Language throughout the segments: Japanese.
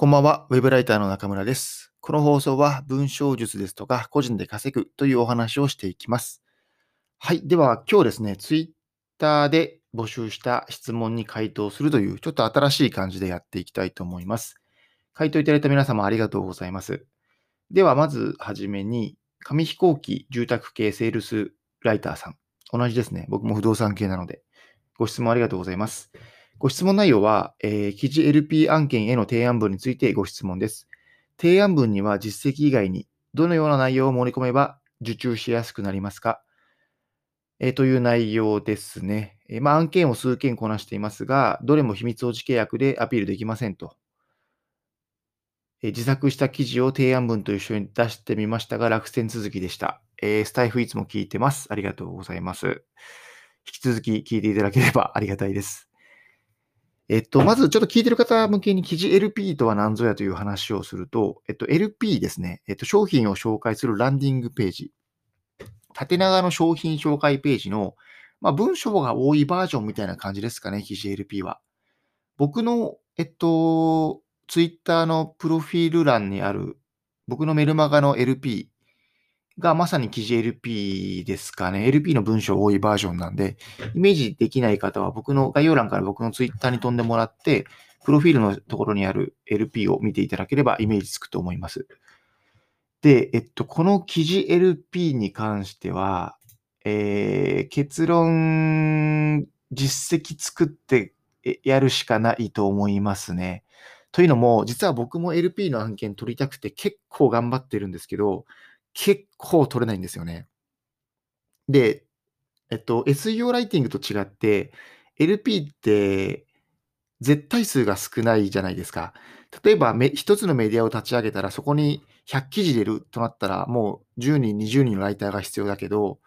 こんばんは、ウェブライターの中村です。この放送は文章術ですとか個人で稼ぐというお話をしていきます。はい、では今日ですね、Twitter で募集した質問に回答するというちょっと新しい感じでやっていきたいと思います。回答いただいた皆様ありがとうございます。ではまずはじめに、紙飛行機住宅系セールスライターさん。同じですね、僕も不動産系なので。ご質問ありがとうございます。ご質問内容は、記事 LP 案件への提案文についてご質問です。提案文には実績以外にどのような内容を盛り込めば受注しやすくなりますか、という内容ですね。案件を数件こなしていますが、どれも秘密保持契約でアピールできませんと。自作した記事を提案文と一緒に出してみましたが、落選続きでした。スタイフいつも聞いてます。ありがとうございます。引き続き聞いていただければありがたいです。まずちょっと聞いてる方向けに記事 LP とは何ぞやという話をすると、LP ですね、商品を紹介するランディングページ、縦長の商品紹介ページの、文章が多いバージョンみたいな感じですかね、記事 LP は。僕の、Twitter のプロフィール欄にある、僕のメルマガの LP がまさに記事 LP ですかね。LP の文章多いバージョンなんで、イメージできない方は僕の概要欄から僕の Twitter に飛んでもらって、プロフィールのところにある LP を見ていただければイメージつくと思います。で、この記事 LP に関しては、結論、実績作ってやるしかないと思いますね。というのも、実は僕も LP の案件取りたくて結構頑張ってるんですけど、結構取れないんですよね。で、SEO ライティングと違って、LP って絶対数が少ないじゃないですか。例えば、一つのメディアを立ち上げたら、そこに100記事出るとなったら、もう10人、20人のライターが必要だけど、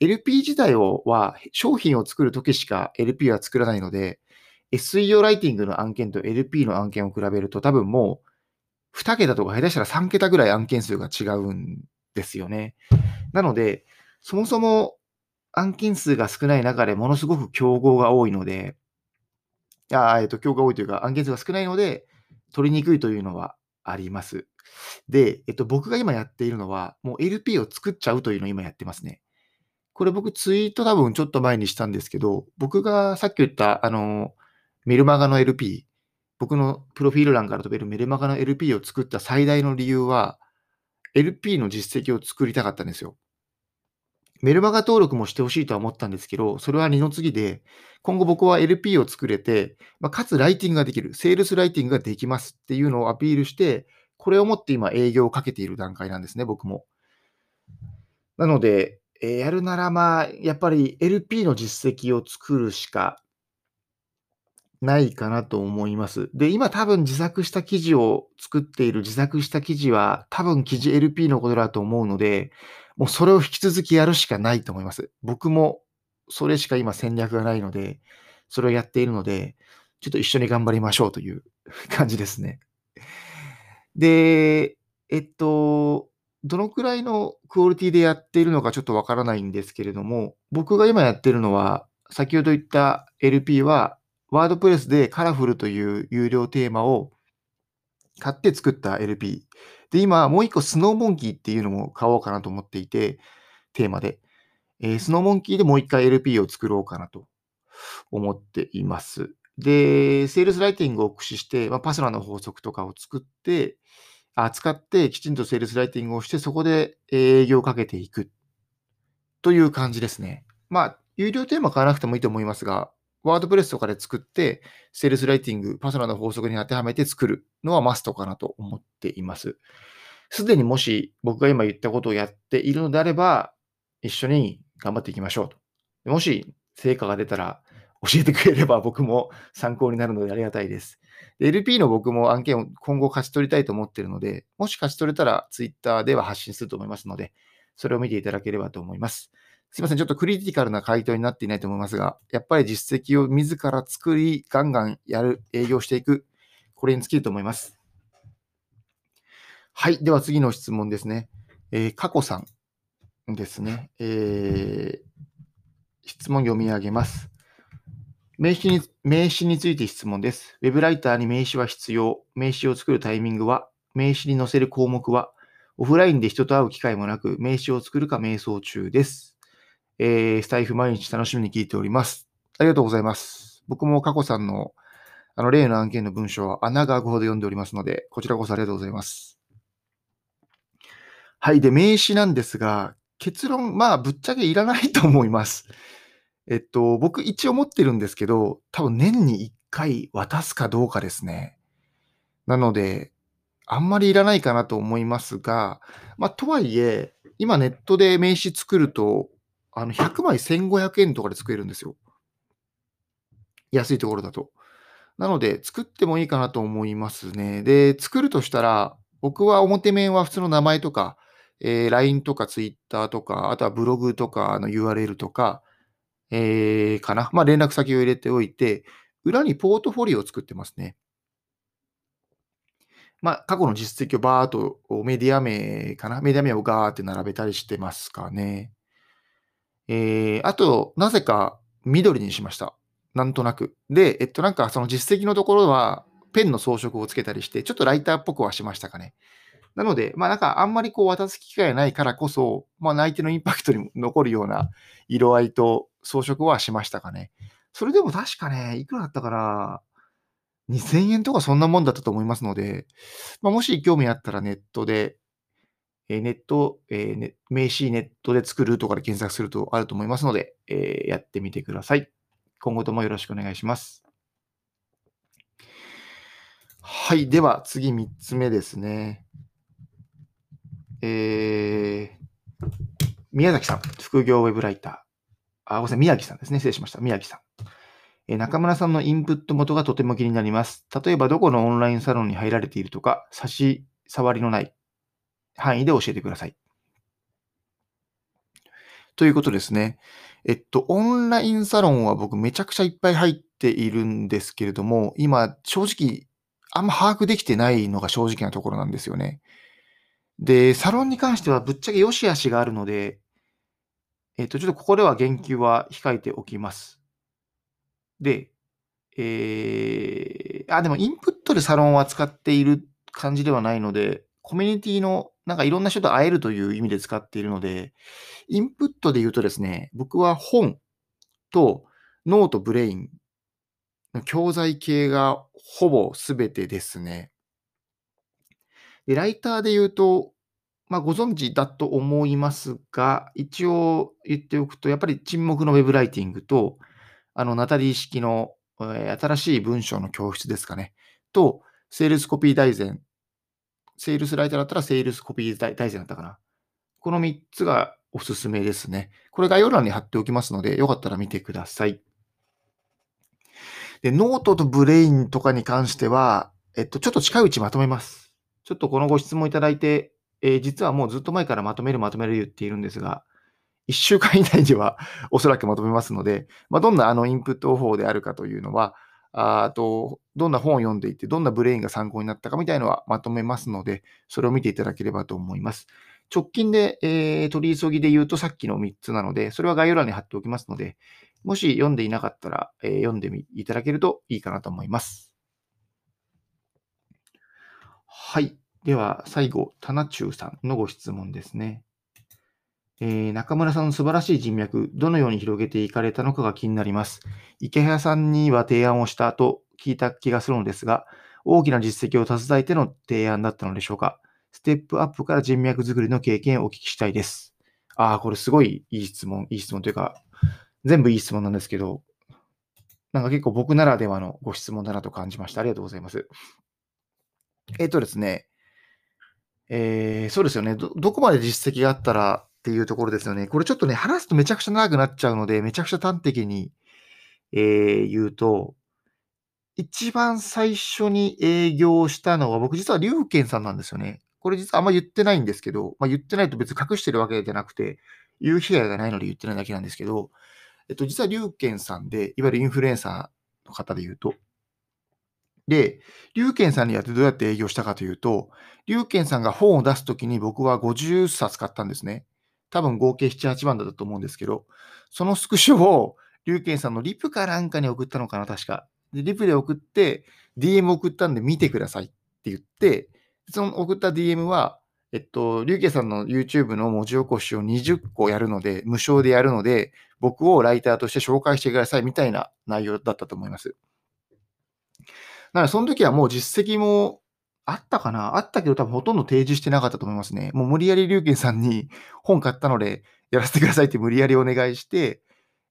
LP 自体は商品を作るときしか LP は作らないので、SEO ライティングの案件と LP の案件を比べると多分もう2桁とか下手したら3桁ぐらい案件数が違うんですよね。なので、そもそも案件数が少ない中でものすごく競合が多いので、競合が多いというか案件数が少ないので取りにくいというのはあります。で、僕が今やっているのはもう LP を作っちゃうというのを今やってますね。これ僕ツイート多分ちょっと前にしたんですけど、僕がさっき言ったメルマガの LP、僕のプロフィール欄から飛べるメルマガの LP を作った最大の理由は、LP の実績を作りたかったんですよ。メルマガ登録もしてほしいとは思ったんですけど、それは二の次で、今後僕は LP を作れて、かつライティングができる、セールスライティングができますっていうのをアピールして、これをもって今営業をかけている段階なんですね、僕も。なので、やるならやっぱり LP の実績を作るしかないかなと思います。で、今多分自作した記事を作っている自作した記事は多分記事 LP のことだと思うので、もうそれを引き続きやるしかないと思います。僕もそれしか今戦略がないので、それをやっているので、ちょっと一緒に頑張りましょうという感じですね。で、どのくらいのクオリティでやっているのかちょっとわからないんですけれども、僕が今やっているのは、先ほど言った LP はワードプレスでカラフルという有料テーマを買って作った LP。で、今もう一個スノーモンキーっていうのも買おうかなと思っていて、テーマで。スノーモンキーでもう一回 LP を作ろうかなと思っています。で、セールスライティングを駆使して、パソナの法則とかを使ってきちんとセールスライティングをして、そこで営業をかけていくという感じですね。有料テーマ買わなくてもいいと思いますが、ワードプレスとかで作って、セールスライティング、パソナの法則に当てはめて作るのはマストかなと思っています。すでにもし僕が今言ったことをやっているのであれば、一緒に頑張っていきましょうと。もし成果が出たら教えてくれれば僕も参考になるのでありがたいです。で、LP の僕も案件を今後勝ち取りたいと思っているので、もし勝ち取れたら Twitter では発信すると思いますので、それを見ていただければと思います。すいません。ちょっとクリティカルな回答になっていないと思いますが、やっぱり実績を自ら作り、ガンガンやる、営業していく。これに尽きると思います。はい。では次の質問ですね。かこさんですね。質問読み上げます。名詞について質問です。ウェブライターに名詞は必要。名詞を作るタイミングは、名詞に載せる項目は、オフラインで人と会う機会もなく、名詞を作るか迷走中です。スタイフ毎日楽しみに聞いております。ありがとうございます。僕も過去さんの例の案件の文章は穴が開くほど読んでおりますので、こちらこそありがとうございます。はい。で、名詞なんですが、結論、ぶっちゃけいらないと思います。僕一応持ってるんですけど、多分年に1回渡すかどうかですね。なので、あんまりいらないかなと思いますが、とはいえ、今ネットで名刺作ると、100枚1500円とかで作れるんですよ。安いところだと。なので、作ってもいいかなと思いますね。で、作るとしたら、僕は表面は普通の名前とか、LINE とか Twitter とか、あとはブログとかの URL とか、かな。連絡先を入れておいて、裏にポートフォリオを作ってますね。過去の実績をバーっとメディア名かな。メディア名をガーって並べたりしてますかね。あと、なぜか緑にしました。なんとなく。で、その実績のところはペンの装飾をつけたりして、ちょっとライターっぽくはしましたかね。なので、あんまり渡す機会がないからこそ、相手のインパクトにも残るような色合いと装飾はしましたかね。それでも確かね、いくらだったかな。2000円とかそんなもんだったと思いますので、もし興味あったらネットで、名刺ネットで作るとかで検索するとあると思いますので、やってみてください。今後ともよろしくお願いします。はい。では、次3つ目ですね。宮崎さん。副業ウェブライター。ごめんなさい。宮城さんですね。失礼しました。宮城さん。中村さんのインプット元がとても気になります。例えばどこのオンラインサロンに入られているとか、差し障りのない範囲で教えてください。ということですね。オンラインサロンは僕めちゃくちゃいっぱい入っているんですけれども、今正直あんま把握できてないのが正直なところなんですよね。で、サロンに関してはぶっちゃけ良し悪しがあるので、ちょっとここでは言及は控えておきます。で、でもインプットでサロンは使っている感じではないので、コミュニティのいろんな人と会えるという意味で使っているので、インプットで言うとですね、僕は本とノートブレインの教材系がほぼ全てですね。で、ライターで言うと、ご存知だと思いますが、一応言っておくと、やっぱり沈黙のウェブライティングと、ナタリー式の、新しい文章の教室ですかね。と、セールスコピー大全。セールスライターだったらセールスコピー大全だったかな。この3つがおすすめですね。これ概要欄に貼っておきますので、よかったら見てください。で、ノートとブレインとかに関しては、ちょっと近いうちまとめます。ちょっとこのご質問いただいて、実はもうずっと前からまとめる言っているんですが、1週間以内ではおそらくまとめますので、どんなインプット方法であるかというのは、あと、どんな本を読んでいて、どんなブレインが参考になったかみたいなのはまとめますので、それを見ていただければと思います。直近で、取り急ぎで言うとさっきの3つなので、それは概要欄に貼っておきますので、もし読んでいなかったら、読んでいただけるといいかなと思います。はい。では、最後、タナチューさんのご質問ですね。中村さんの素晴らしい人脈、どのように広げていかれたのかが気になります。池谷さんには提案をしたと聞いた気がするのですが、大きな実績を携えての提案だったのでしょうか。ステップアップから人脈作りの経験をお聞きしたいです。これすごいいい質問というか、全部いい質問なんですけど、結構僕ならではのご質問だなと感じました。ありがとうございます。ですね、そうですよね。どこまで実績があったら、っていうところですよね。これちょっとね、話すとめちゃくちゃ長くなっちゃうので、めちゃくちゃ端的に、言うと、一番最初に営業したのは、僕実は龍拳さんなんですよね。これ実はあんま言ってないんですけど、言ってないと別に隠してるわけじゃなくて、言う被害がないので言ってないだけなんですけど、実は龍拳さんで、いわゆるインフルエンサーの方で言うと、で、龍拳さんにやってどうやって営業したかというと、龍拳さんが本を出すときに僕は50冊買ったんですね。多分合計7、8万だったと思うんですけど、そのスクショを龍拳さんのリプかなんかに送ったのかな、確か。で、リプで送って、DM 送ったんで見てくださいって言って、その送った DM は、龍拳さんの YouTube の文字起こしを20個やるので、無償でやるので、僕をライターとして紹介してくださいみたいな内容だったと思います。なので、その時はもう実績もあったかな？あったけど多分ほとんど提示してなかったと思いますね。もう無理やり龍拳さんに本買ったのでやらせてくださいって無理やりお願いして、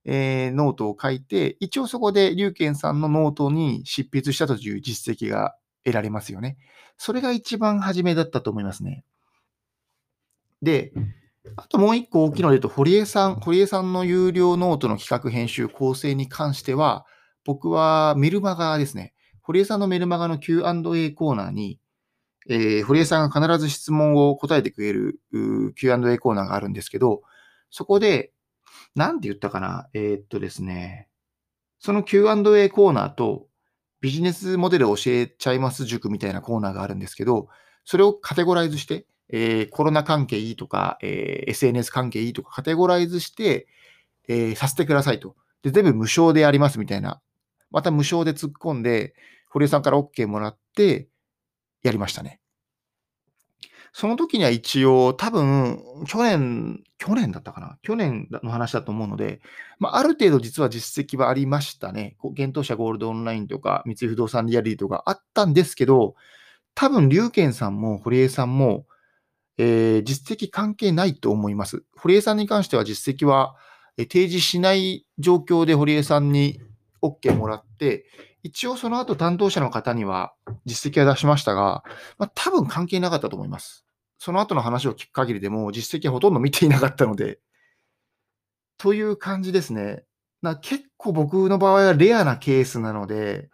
ノートを書いて、一応そこで龍拳さんのノートに執筆したという実績が得られますよね。それが一番初めだったと思いますね。で、あともう一個大きいので言うと、堀江さんの有料ノートの企画編集構成に関しては、僕はメルマガですね。堀江さんのメルマガの Q&A コーナーに、堀江さんが必ず質問を答えてくれる Q&A コーナーがあるんですけど、そこで、なんて言ったかな？ですね、その Q&A コーナーとビジネスモデルを教えちゃいます塾みたいなコーナーがあるんですけど、それをカテゴライズして、コロナ関係いいとか、SNS 関係いいとかカテゴライズして、させてくださいと。で、全部無償でやりますみたいな。また無償で突っ込んで、堀江さんから OK もらって、やりましたね。その時には一応、多分、去年だったかな？去年の話だと思うので、ある程度実は実績はありましたね。幻冬舎ゴールドオンラインとか、三井不動産リアリーとかあったんですけど、多分、龍拳さんも堀江さんも、実績関係ないと思います。堀江さんに関しては実績は提示しない状況で堀江さんに OK もらって、一応その後担当者の方には実績は出しましたが、多分関係なかったと思います。その後の話を聞く限りでも実績はほとんど見ていなかったので、という感じですね。結構僕の場合はレアなケースなので、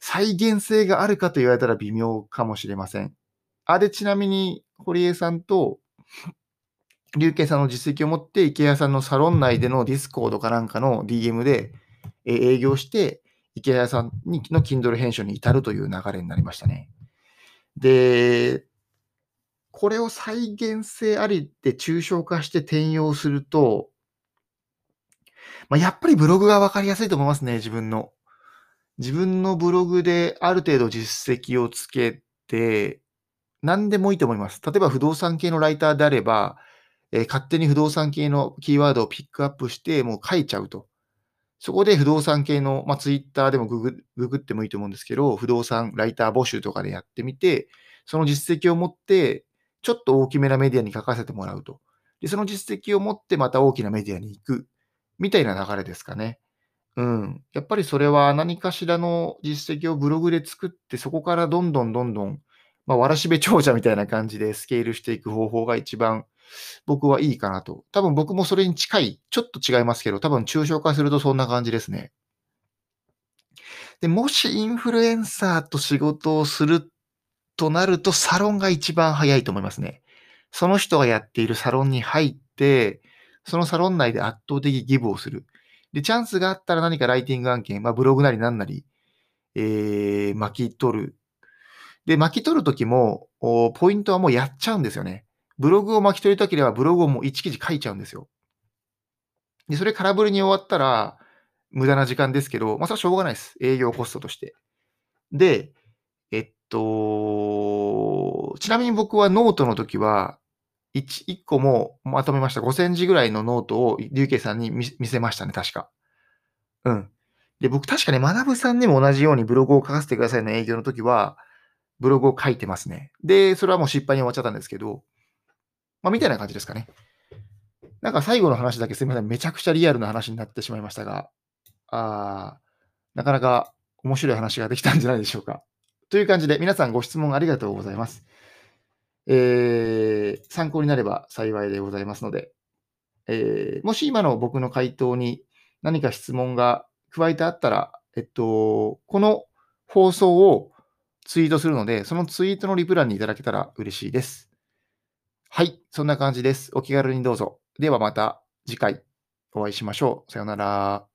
再現性があるかと言われたら微妙かもしれません。で、ちなみに、堀江さんと龍拳さんの実績を持って池谷さんのサロン内でのディスコードかなんかの DM で営業して池谷さんの Kindle 編集に至るという流れになりましたね。で、これを再現性ありで抽象化して転用すると、やっぱりブログが分かりやすいと思いますね、自分のブログである程度実績をつけて、何でもいいと思います。例えば不動産系のライターであれば、勝手に不動産系のキーワードをピックアップしてもう書いちゃうと。そこで不動産系の、ツイッターでもググってもいいと思うんですけど、不動産ライター募集とかでやってみて、その実績を持って、ちょっと大きめなメディアに書かせてもらうと。で、その実績を持ってまた大きなメディアに行く。みたいな流れですかね。うん。やっぱりそれは何かしらの実績をブログで作って、そこからどんどん、わらしべ長者みたいな感じでスケールしていく方法が一番僕はいいかなと。多分僕もそれに近い、ちょっと違いますけど、多分抽象化するとそんな感じですね。で、もしインフルエンサーと仕事をするとなるとサロンが一番早いと思いますね。その人がやっているサロンに入って、そのサロン内で圧倒的ギブをする。で、チャンスがあったら何かライティング案件、ブログなりなんなり、巻き取る。で、巻き取るときも、ポイントはもうやっちゃうんですよね。ブログを巻き取りたければ、ブログをもう1記事書いちゃうんですよ。で、それ空振りに終わったら、無駄な時間ですけど、それはしょうがないです。営業コストとして。で、ちなみに僕はノートの時は、1個もまとめました。5000字ぐらいのノートを龍拳さんに見せましたね、確か。うん。で、僕確かね、学ぶさんにも同じようにブログを書かせてくださいの営業の時は、ブログを書いてますね。で、それはもう失敗に終わっちゃったんですけど、みたいな感じですかね。最後の話だけすみません。めちゃくちゃリアルな話になってしまいましたが、なかなか面白い話ができたんじゃないでしょうか。という感じで、皆さんご質問ありがとうございます。参考になれば幸いでございますので、もし今の僕の回答に何か質問が加えてあったら、この放送をツイートするので、そのツイートのリプ欄にいただけたら嬉しいです。はい、そんな感じです。お気軽にどうぞ。ではまた次回お会いしましょう。さようなら。